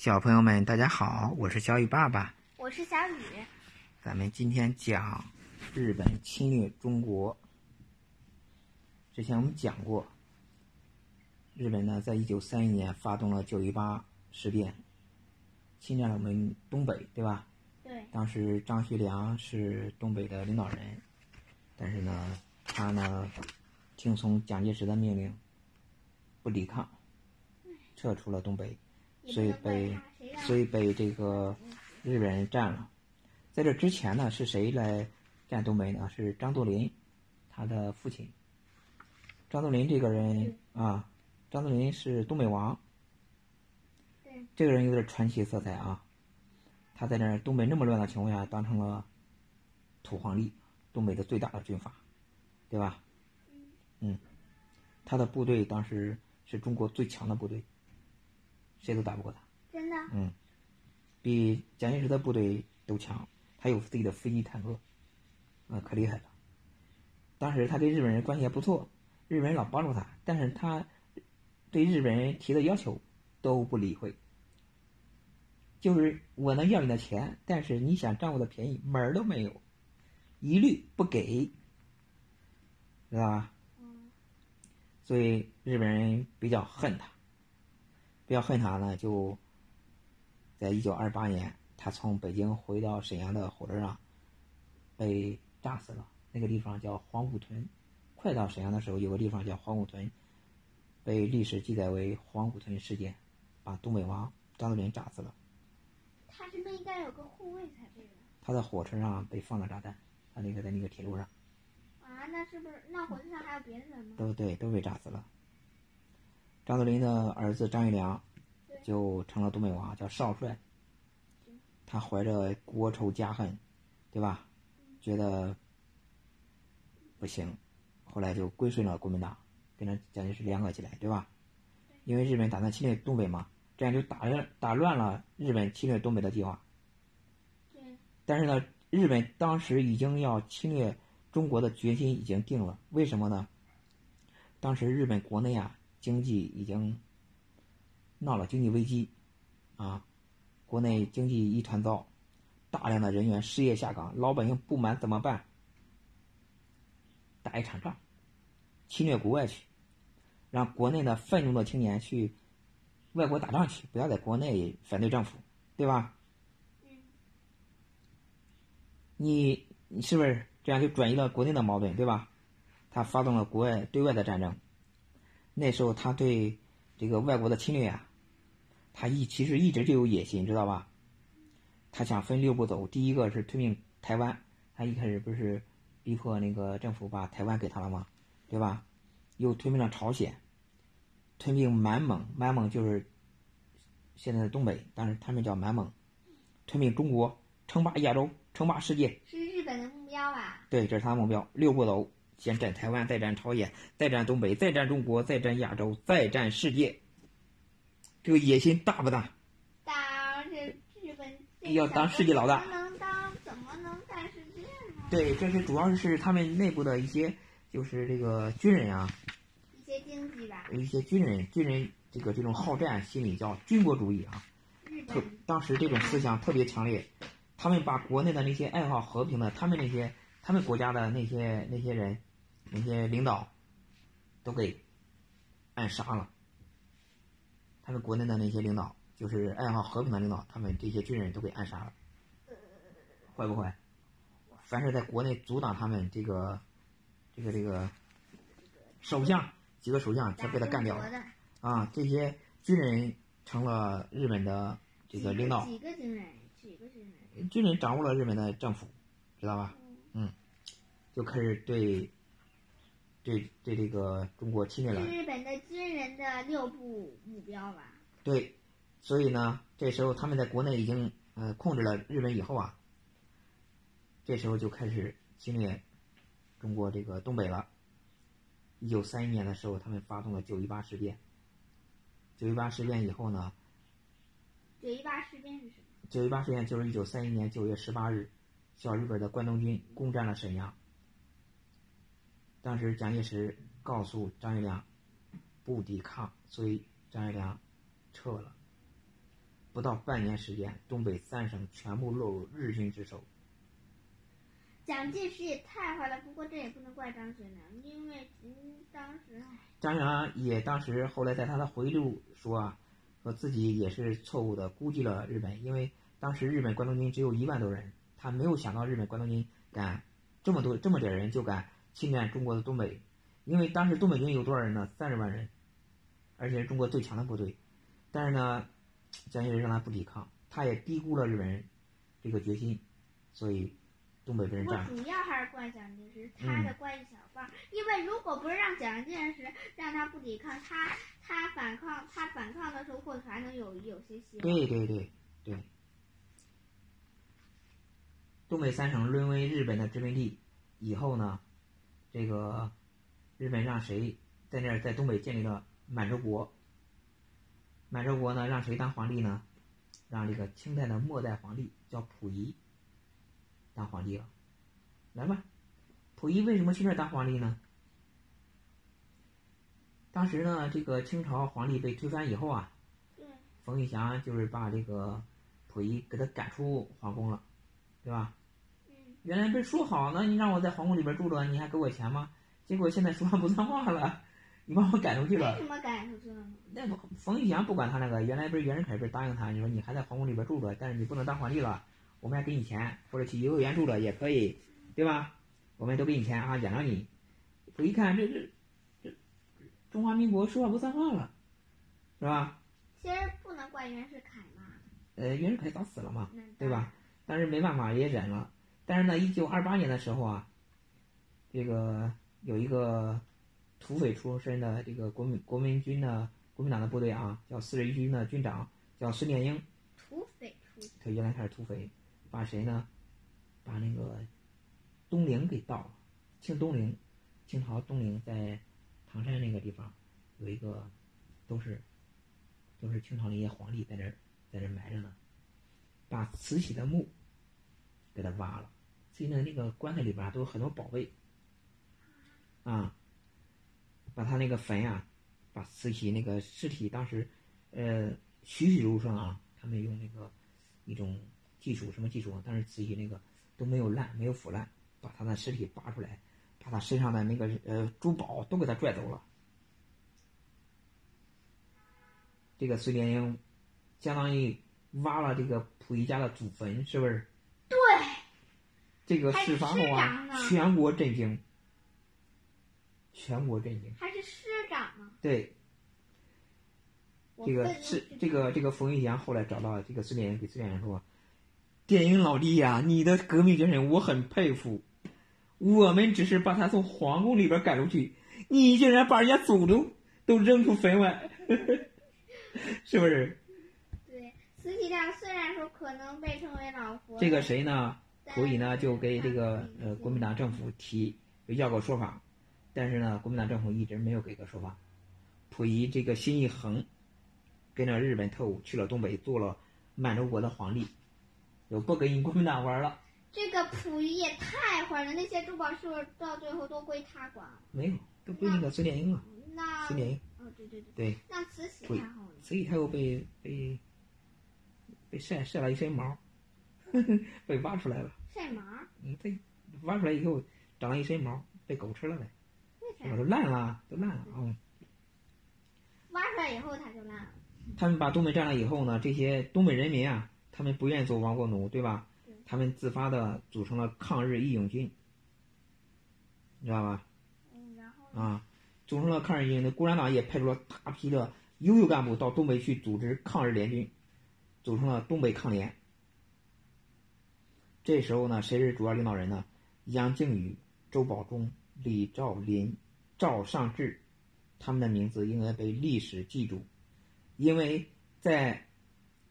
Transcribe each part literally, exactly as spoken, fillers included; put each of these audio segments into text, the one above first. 小朋友们，大家好，我是小雨爸爸，我是小雨。咱们今天讲日本侵略中国。之前我们讲过，日本呢在一九三一年发动了九一八事变，侵占了我们东北，对吧？对。当时张学良是东北的领导人，但是呢，他呢听从蒋介石的命令，不抵抗，撤出了东北。所以被所以被这个日本人占了。在这之前呢，是谁来占东北呢？是张作霖，他的父亲。张作霖这个人啊，张作霖是东北王。这个人有点传奇色彩啊，他在那东北那么乱的情况下，当成了土皇帝，东北的最大的军阀，对吧？嗯，他的部队当时是中国最强的部队。谁都打不过他，真的。嗯，比蒋介石的部队都强，他有自己的飞机坦克，啊，可厉害了。当时他对日本人关系还不错，日本人老帮助他，但是他对日本人提的要求都不理会，就是我能要你的钱，但是你想占我的便宜，门儿都没有，一律不给，知道吧？嗯。所以日本人比较恨他。比较恨他呢，就在一九二八年，他从北京回到沈阳的火车上被炸死了。那个地方叫黄姑屯，快到沈阳的时候有个地方叫黄姑屯，被历史记载为黄姑屯事件，把东北王张作霖炸死了。他这边应该有个护卫才对。他在火车上被放了炸弹，他那个在那个铁路上。啊，那是不是那火车上还有别的人吗？都对，都被炸死了。张作霖的儿子张学良就成了东北王，叫少帅。他怀着国仇家恨，对吧？觉得不行，后来就归顺了国民党，跟着蒋介石联合起来，对吧？因为日本打算侵略东北嘛，这样就打乱打乱了日本侵略东北的计划。但是呢，日本当时已经要侵略中国的决心已经定了，为什么呢？当时日本国内啊，经济已经闹了经济危机啊，国内经济一团糟，大量的人员失业下岗，老百姓不满怎么办？打一场仗，侵略国外去，让国内的愤怒的青年去外国打仗去，不要在国内反对政府，对吧？你你是不是这样就转移了国内的矛盾，对吧？他发动了国外对外的战争。那时候他对这个外国的侵略啊，他一其实一直就有野心，知道吧？他想分六步走，第一个是吞并台湾，他一开始不是逼迫那个政府把台湾给他了吗？对吧？又吞并了朝鲜，吞并满蒙，满蒙就是现在的东北，但是他们叫满蒙，吞并中国，称霸亚洲，称霸世界，是日本的目标啊。对，这是他的目标，六步走。先占台湾，再占朝鲜，再占东北，再占中国，再占亚洲，再占世界。这个野心大不大？大，而且日本要当世界老大。能当怎么能干世界呢？对，这是主要是他们内部的一些，就是这个军人啊，一些经济吧，一些军人，军人这个这种好战心理叫军国主义啊。日本当时这种思想特别强烈，他们把国内的那些爱好和平的，他们那些他们国家的那些那些人。那些领导都给暗杀了，他们国内的那些领导，就是爱好和平的领导，他们这些军人都给暗杀了，坏不坏？凡是在国内阻挡他们这个这个这个首相，几个首相全被他干掉了啊！这些军人成了日本的这个领导，几个军人，几个军人，军人掌握了日本的政府，知道吧？嗯，就开始对。对对，这个中国侵略了。日本的军人的六部目标吧。对，所以呢，这时候他们在国内已经呃控制了日本以后啊，这时候就开始侵略中国这个东北了。一九三一年的时候，他们发动了九一八事变。九一八事变以后呢？九一八事变是什么？九一八事变就是一九三一年九月十八日，小日本的关东军攻占了沈阳。当时蒋介石告诉张学良不抵抗，所以张学良撤了，不不到半年时间，东北三省全部落入日军之手。蒋介石也太坏了，不过这也不能怪张学良，因为、嗯、当时张学良也当时后来在他的回忆录说啊，说自己也是错误的估计了日本，因为当时日本关东军只有一万多人，他没有想到日本关东军敢这么多这么点人就敢侵占中国的东北，因为当时东北军有多少人呢？三十万人，而且是中国最强的部队。但是呢，蒋介石让他不抵抗，他也低估了日本人这个决心，所以。东北被人占了，主要还是怪蒋介石，他的怪一小棒、嗯。因为如果不是让蒋介石让他不抵抗，他他反抗，他反抗的时候或许还能有有些希望。对对对对。东北三省沦为日本的殖民地以后呢，这个日本让谁在那儿在东北建立了满洲国？满洲国呢让谁当皇帝呢？让这个清代的末代皇帝叫溥仪。当皇帝了，来吧。溥仪为什么去那儿当皇帝呢？当时呢，这个清朝皇帝被推翻以后啊，冯玉祥就是把这个溥仪给他赶出皇宫了，对吧？原来被说好呢，你让我在皇宫里边住着，你还给我钱吗？结果现在说话不算话了，你把我赶出去了。为什么赶出去了？那冯玉祥不管他那个，原来不是袁世凯不是答应他，你说你还在皇宫里边住着，但是你不能当皇帝了。我们还给你钱，或者去幼儿园住着也可以，对吧？我们都给你钱啊，养着你。我一看，这这这，中华民国说话不算话了，是吧？其实不能怪袁世凯嘛。呃，袁世凯早死了嘛，对吧？但是没办法也忍了。但是呢，一九二八年的时候啊，这个有一个土匪出身的这个国民国民军的国民党的部队啊，叫四十一军的军长叫孙殿英。土匪出身。他原来他是土匪。把谁呢？把那个东陵给盗了。清东陵，清朝东陵在唐山那个地方有一个，都是都是清朝的一些皇帝在这在这埋着呢。把慈禧的墓给他挖了，自己的那个棺材里边都有很多宝贝啊。把他那个坟啊，把慈禧那个尸体当时呃栩栩如生啊，他们用那个一种。技术什么技术啊？但是慈禧那个都没有烂，没有腐烂，把他的尸体扒出来，把他身上的那个呃珠宝都给他拽走了。这个孙殿英相当于挖了这个溥仪家的祖坟，是不是？对。这个事发后啊，全国震惊，全国震惊。还是师长啊？对。这个是这个这个冯玉祥后来找到这个孙殿英，给孙殿英说。殿英老弟呀、啊，你的革命精神我很佩服。我们只是把他从皇宫里边赶出去，你竟然把人家祖宗都扔出坟外，是不是？对，慈禧娘虽然说可能被称为老佛，这个谁呢？溥仪呢就给这个呃国民党政府提要个说法，但是呢，国民党政府一直没有给个说法。溥仪这个心一横，跟着日本特务去了东北，做了满洲国的皇帝。有不给你国民党玩了？这个溥仪也太坏了，那些珠宝是不是到最后都归他管？没有，都归那个孙殿英了。那孙殿英，哦，对对对对。那慈禧太后呢？慈禧太后被被被晒晒了一身毛，被挖出来了。晒毛？嗯，被挖出来以后长了一身毛，被狗吃了呗。为啥？都烂了，都烂了啊、嗯！挖出来以后它就烂了。他们把东北占了以后呢，这些东北人民啊。他们不愿意做亡国奴，对吧？他们自发的组成了抗日义勇军，你知道吧？嗯，然后啊，组成了抗日义勇军。共产党也派出了大批的优秀干部到东北去组织抗日联军，组成了东北抗联。这时候呢，谁是主要领导人呢？杨靖宇、周保中、李兆麟、赵尚志，他们的名字应该被历史记住，因为在。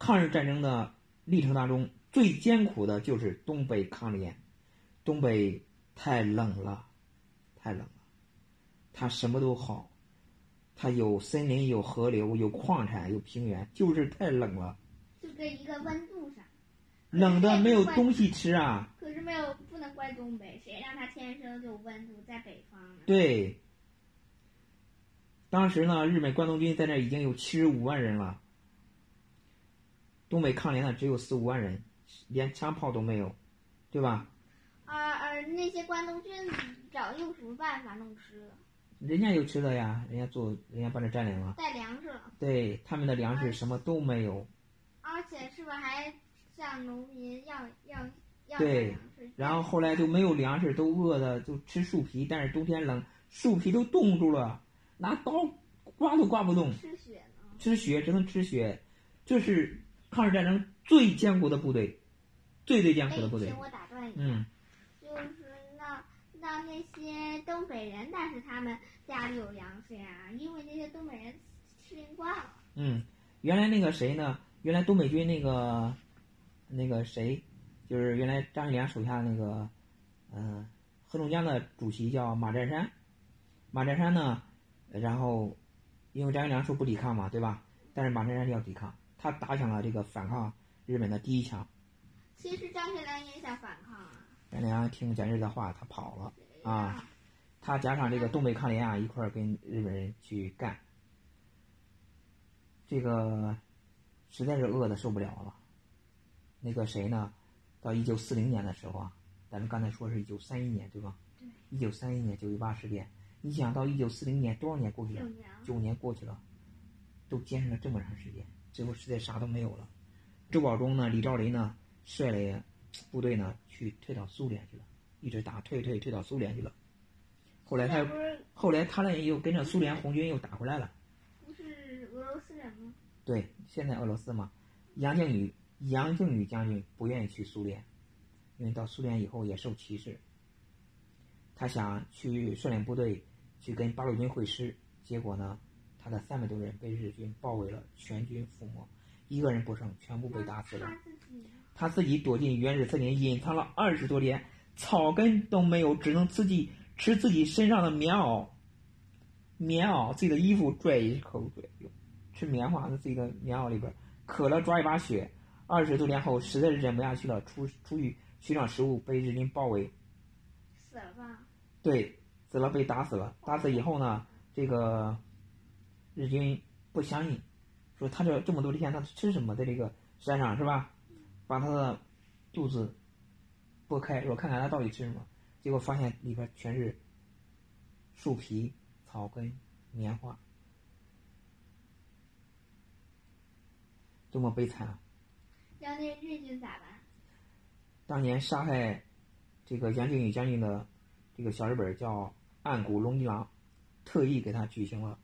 抗日战争的历程当中，最艰苦的就是东北抗联。东北太冷了，太冷了，它什么都好，它有森林，有河流，有矿产，有平原，就是太冷了。就这一个温度上，冷的没有东西吃啊。可是没有，不能怪东北，谁让它天生就温度在北方呢？对。当时呢，日本关东军在那已经有七十五万人了。东北抗联的只有四五万人，连枪炮都没有，对吧？而而那些关东军找用什么办法弄吃的？人家有吃的呀，人家做，人家把这占领了，带粮食了。对，他们的粮食什么都没有。而且是不是还向农民要要要粮食？对，然后后来就没有粮食，都饿的就吃树皮，但是冬天冷，树皮都冻住了，拿刀刮都刮不动。吃血呢？吃血，只能吃血。这是抗日战争最艰苦的部队，最最艰苦的部队。请我打断一下。嗯。就是那。到那些东北人，但是他们家里有粮食呀，因为那些东北人吃光了。嗯，原来那个谁呢？原来东北军那个那个谁，就是原来张学良手下那个，嗯、呃，黑龙江的主席叫马占山。马占山呢，然后因为张学良说不抵抗嘛，对吧？但是马占山要抵抗，他打响了这个反抗日本的第一枪。其实张学良也想反抗啊。张学良听蒋介石的话，他跑了啊！他加上这个东北抗联啊，一块儿跟日本人去干。这个实在是饿的受不了了。那个谁呢？到一九四零年的时候啊，咱们刚才说是一九三一年对吧？对。一九三一年九一八事变，你想到一九四零年多少年过去了？九年过去了，都坚持了这么长时间，最后实在啥都没有了。周保中呢，李兆雷呢，率领部队呢去退到苏联去了，一直打退退退到苏联去了。后来他后来他呢又跟着苏联红军又打回来了。不是俄罗斯人吗？对，现在俄罗斯嘛。杨靖宇杨靖宇将军不愿意去苏联，因为到苏联以后也受歧视。他想去率领部队去跟八路军会师，结果呢，他的三百多人被日军包围了，全军覆没，一个人不剩，全部被打死了。他自己躲进原始森林，隐藏了二十多年，草根都没有，只能自己吃自己身上的棉袄，棉袄自己的衣服拽一口水，吃棉花在自己的棉袄里边，渴了抓一把雪。二十多年后，实在是忍不下去了，出出去寻找食物，被日军包围，死了吧？对，死了，被打死了。打死以后呢，这个日军不相信，说他这这么多天他吃什么在这个山上是吧？把他的肚子拨开，说看看他到底吃什么，结果发现里边全是树皮、草根、棉花，多么悲惨啊！要那日军咋办？当年杀害这个杨靖宇将军的这个小日本叫岸谷龙一郎，特意给他举行了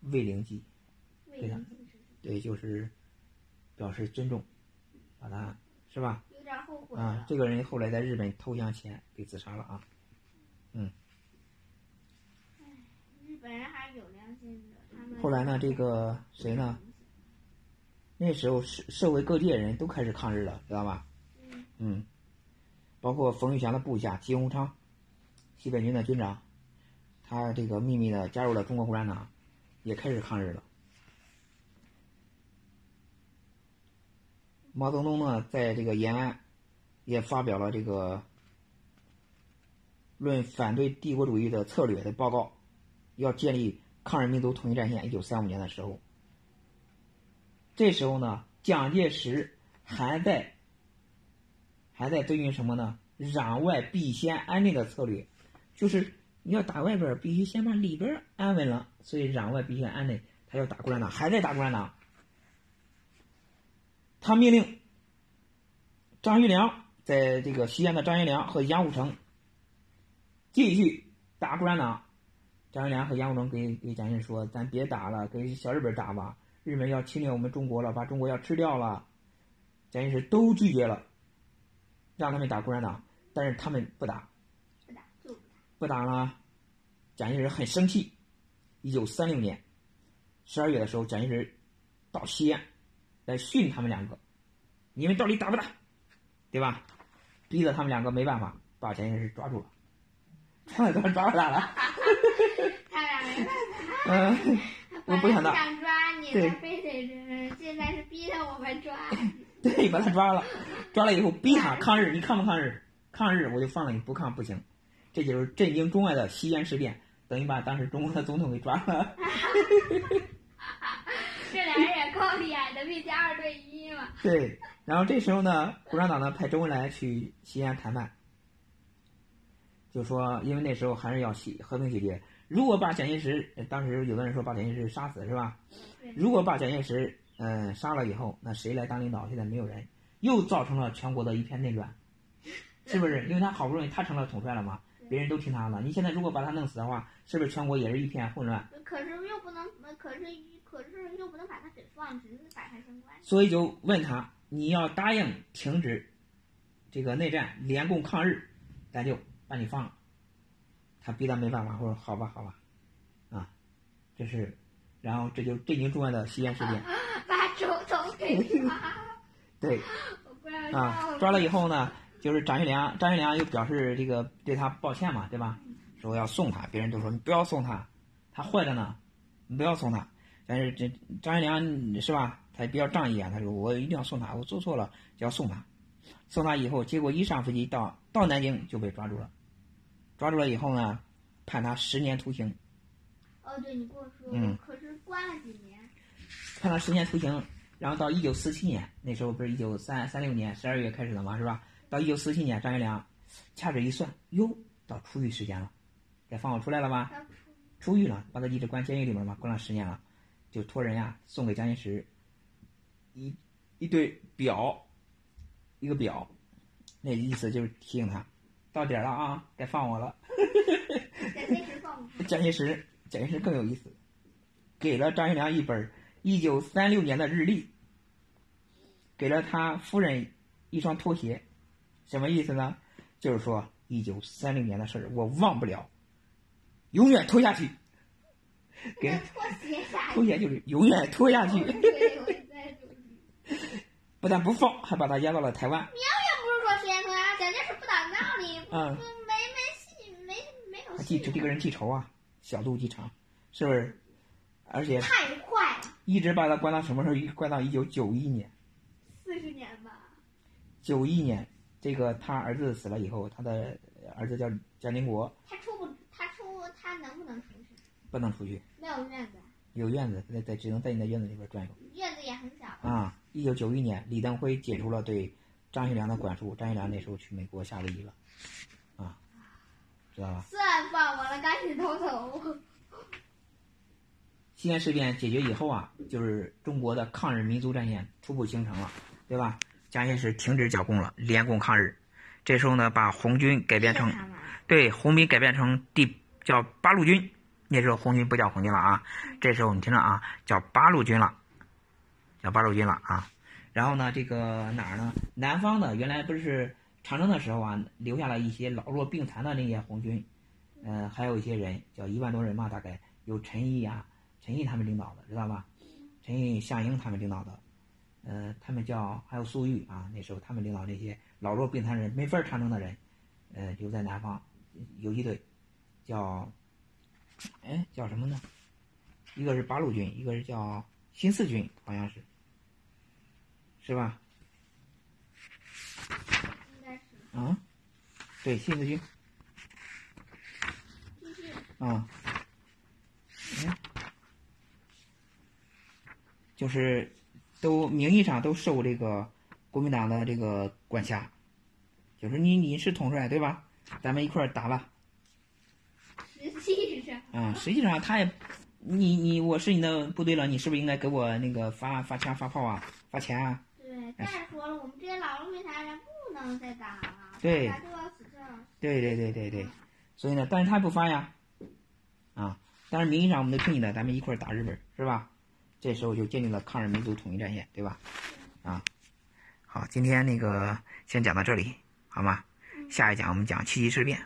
慰灵祭，对他，对，就是表示尊重。把他是吧？有点后悔啊！这个人后来在日本投降前被自杀了啊。嗯。唉，日本人还是有良心的。他们后来呢？这个谁呢？那时候社社会各界人都开始抗日了，知道吧？嗯。嗯，包括冯玉祥的部下吉鸿昌，西北军的军长，他这个秘密的加入了中国共产党，也开始抗日了。毛泽东呢，在这个延安也发表了这个论反对帝国主义的策略的报告，要建立抗日民族统一战线。一九三五年的时候，这时候呢，蒋介石还在还在遵循什么呢？攘外必先安内的策略，就是你要打外边，必须先把里边安稳了，所以攘外必先安内，他要打共产党，还在打共产党。他命令张学良，在这个西安的张学良和杨虎城继续打共产党。张学良和杨虎城给给蒋介石说：“咱别打了，给小日本打吧，日本要侵略我们中国了，把中国要吃掉了。”蒋介石都拒绝了，让他们打共产党，但是他们不打，不打就不打，不打了。蒋介石很生气。一九三六年十二月的时候，蒋介石到西安。来训他们两个，你们到底打不打，对吧？逼得他们两个没办法，把蒋介石抓住了，他们抓不打了。他俩没办法，嗯，我不想打。想抓你，对，非得现在是逼着我们抓。对，把他抓了，抓了以后逼他抗日，你抗不抗日？抗日我就放了你，不抗不行。这就是震惊中外的西安事变，等于把当时中国的总统给抓了。这俩人也够靠脸的，毕竟二对一嘛。对，然后这时候呢，共产党呢派周恩来去西安谈判，就说因为那时候还是要协和平协议，如果把蒋介石，当时有的人说把蒋介石杀死是吧？如果把蒋介石嗯、呃、杀了以后，那谁来当领导？现在没有人，又造成了全国的一片内乱，是不是？因为他好不容易他成了统帅了嘛。别人都听他了，你现在如果把他弄死的话，是不是全国也是一片混乱？可是又不能，可是可是又不能把他给放，只能把他升官。所以就问他，你要答应停止这个内战，联共抗日，咱就把你放了。他逼他没办法，或者好吧，好吧，啊，这是，然后这就震惊重要的西安事件，把总统给抓。对，啊，抓了以后呢？就是张学良，张学良又表示这个对他抱歉嘛，对吧？说要送他，别人都说你不要送他，他坏的呢，你不要送他。但是这张学良是吧？他比较仗义啊，他说我一定要送他，我做错了就要送他。送他以后，结果一上飞机到到南京就被抓住了，抓住了以后呢，判他十年徒刑。哦，对你跟我说，嗯，可是关了几年？判他十年徒刑，然后到一九四七年，那时候不是一九三三六年十二月开始的嘛，是吧？到一九四七年，张学良掐指一算，哟，到出狱时间了，该放我出来了吧？出狱了，把他一直关监狱里面嘛，关了十年了，就托人呀送给蒋介石一一对表，一个表，那意思就是提醒他，到点了啊，该放我了。蒋介石放不？蒋介石，蒋介石更有意思，给了张学良一本一九三六年的日历，给了他夫人一双拖鞋。什么意思呢？就是说，一九三零年的事儿我忘不了，永远拖下去。给拖鞋啥？拖鞋就是永远拖下去。不但不放，还把他押到了台湾。明明不是说天拖呀，蒋介石不打仗里，嗯，没没戏，没没有戏。他记这个人记仇啊，小肚鸡肠，是不是？而且太坏了，一直把他关到什么时候？关到一九九一年。四十年吧。九一年。这个他儿子死了以后，他的儿子叫蒋经国。他出不，他出，他能不能出去？不能出去。没有院子。有院子，在在只能在你的院子里边转悠。院子也很小。啊，一九九一年，李登辉解除了对张学良的管束。张学良那时候去美国夏威夷了，啊，知道吧？算放我了，赶紧逃走。西安事变解决以后啊，就是中国的抗日民族战线初步形成了，对吧？蒋介石停止剿共了，联共抗日。这时候呢，把红军改变成，对，红兵改变成第叫八路军。那时候红军不叫红军了啊，这时候你听着啊，叫八路军了，叫八路军了啊。然后呢，这个哪儿呢？南方的原来不是长征的时候啊，留下了一些老弱病残的那些红军，嗯、呃，还有一些人叫一万多人嘛，大概有陈毅啊，陈毅他们领导的，知道吧？陈毅、项英他们领导的。呃，他们叫还有粟裕啊，那时候他们领导那些老弱病残人没法长征的人，呃，留在南方游击队，叫，哎，叫什么呢？一个是八路军，一个是叫新四军，好像是，是吧？应该是。啊，对，新四军。啊。嗯。就是。都名义上都受这个国民党的这个管辖，就是你你是统帅对吧？咱们一块儿打吧。实际上啊、嗯，实际上他也，你你我是你的部队了，你是不是应该给我那个发发枪发炮啊，发钱啊？对，再说了，我们这些老弱病残人不能再打了，对，大家都要死这。对对对对对，所以呢，但是他不发呀，啊，但是名义上我们都听你的，咱们一块儿打日本是吧？这时候就建立了抗日民族统一战线，对吧？啊，好，今天那个先讲到这里，好吗？下一讲我们讲七七事变。